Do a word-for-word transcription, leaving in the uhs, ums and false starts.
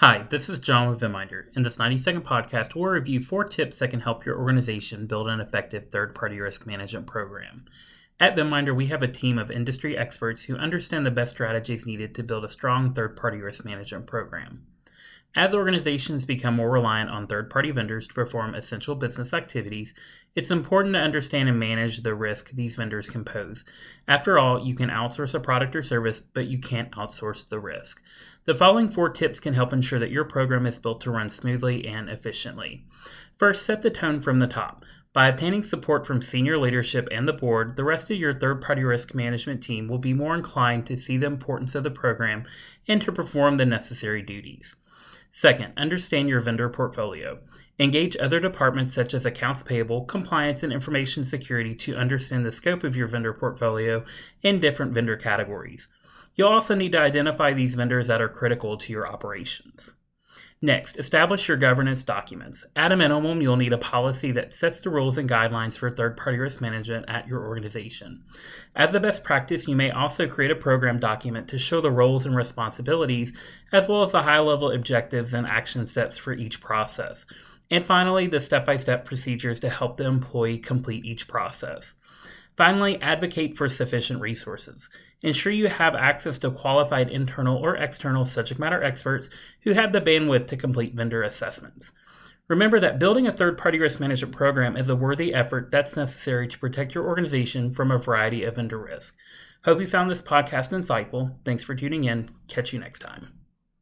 Hi, this is John with Venminder. In this ninety second podcast, we'll review four tips that can help your organization build an effective third-party risk management program. At Venminder, we have a team of industry experts who understand the best strategies needed to build a strong third-party risk management program. As organizations become more reliant on third-party vendors to perform essential business activities, it's important to understand and manage the risk these vendors can pose. After all, you can outsource a product or service, but you can't outsource the risk. The following four tips can help ensure that your program is built to run smoothly and efficiently. First, set the tone from the top. By obtaining support from senior leadership and the board, the rest of your third-party risk management team will be more inclined to see the importance of the program and to perform the necessary duties. Second, understand your vendor portfolio. Engage other departments such as accounts payable, compliance, and information security to understand the scope of your vendor portfolio and different vendor categories. You'll also need to identify these vendors that are critical to your operations. Next, establish your governance documents. At a minimum, you'll need a policy that sets the rules and guidelines for third-party risk management at your organization. As a best practice, you may also create a program document to show the roles and responsibilities, as well as the high-level objectives and action steps for each process. And finally, the step-by-step procedures to help the employee complete each process. Finally, advocate for sufficient resources. Ensure you have access to qualified internal or external subject matter experts who have the bandwidth to complete vendor assessments. Remember that building a third-party risk management program is a worthy effort that's necessary to protect your organization from a variety of vendor risk. Hope you found this podcast insightful. Thanks for tuning in. Catch you next time.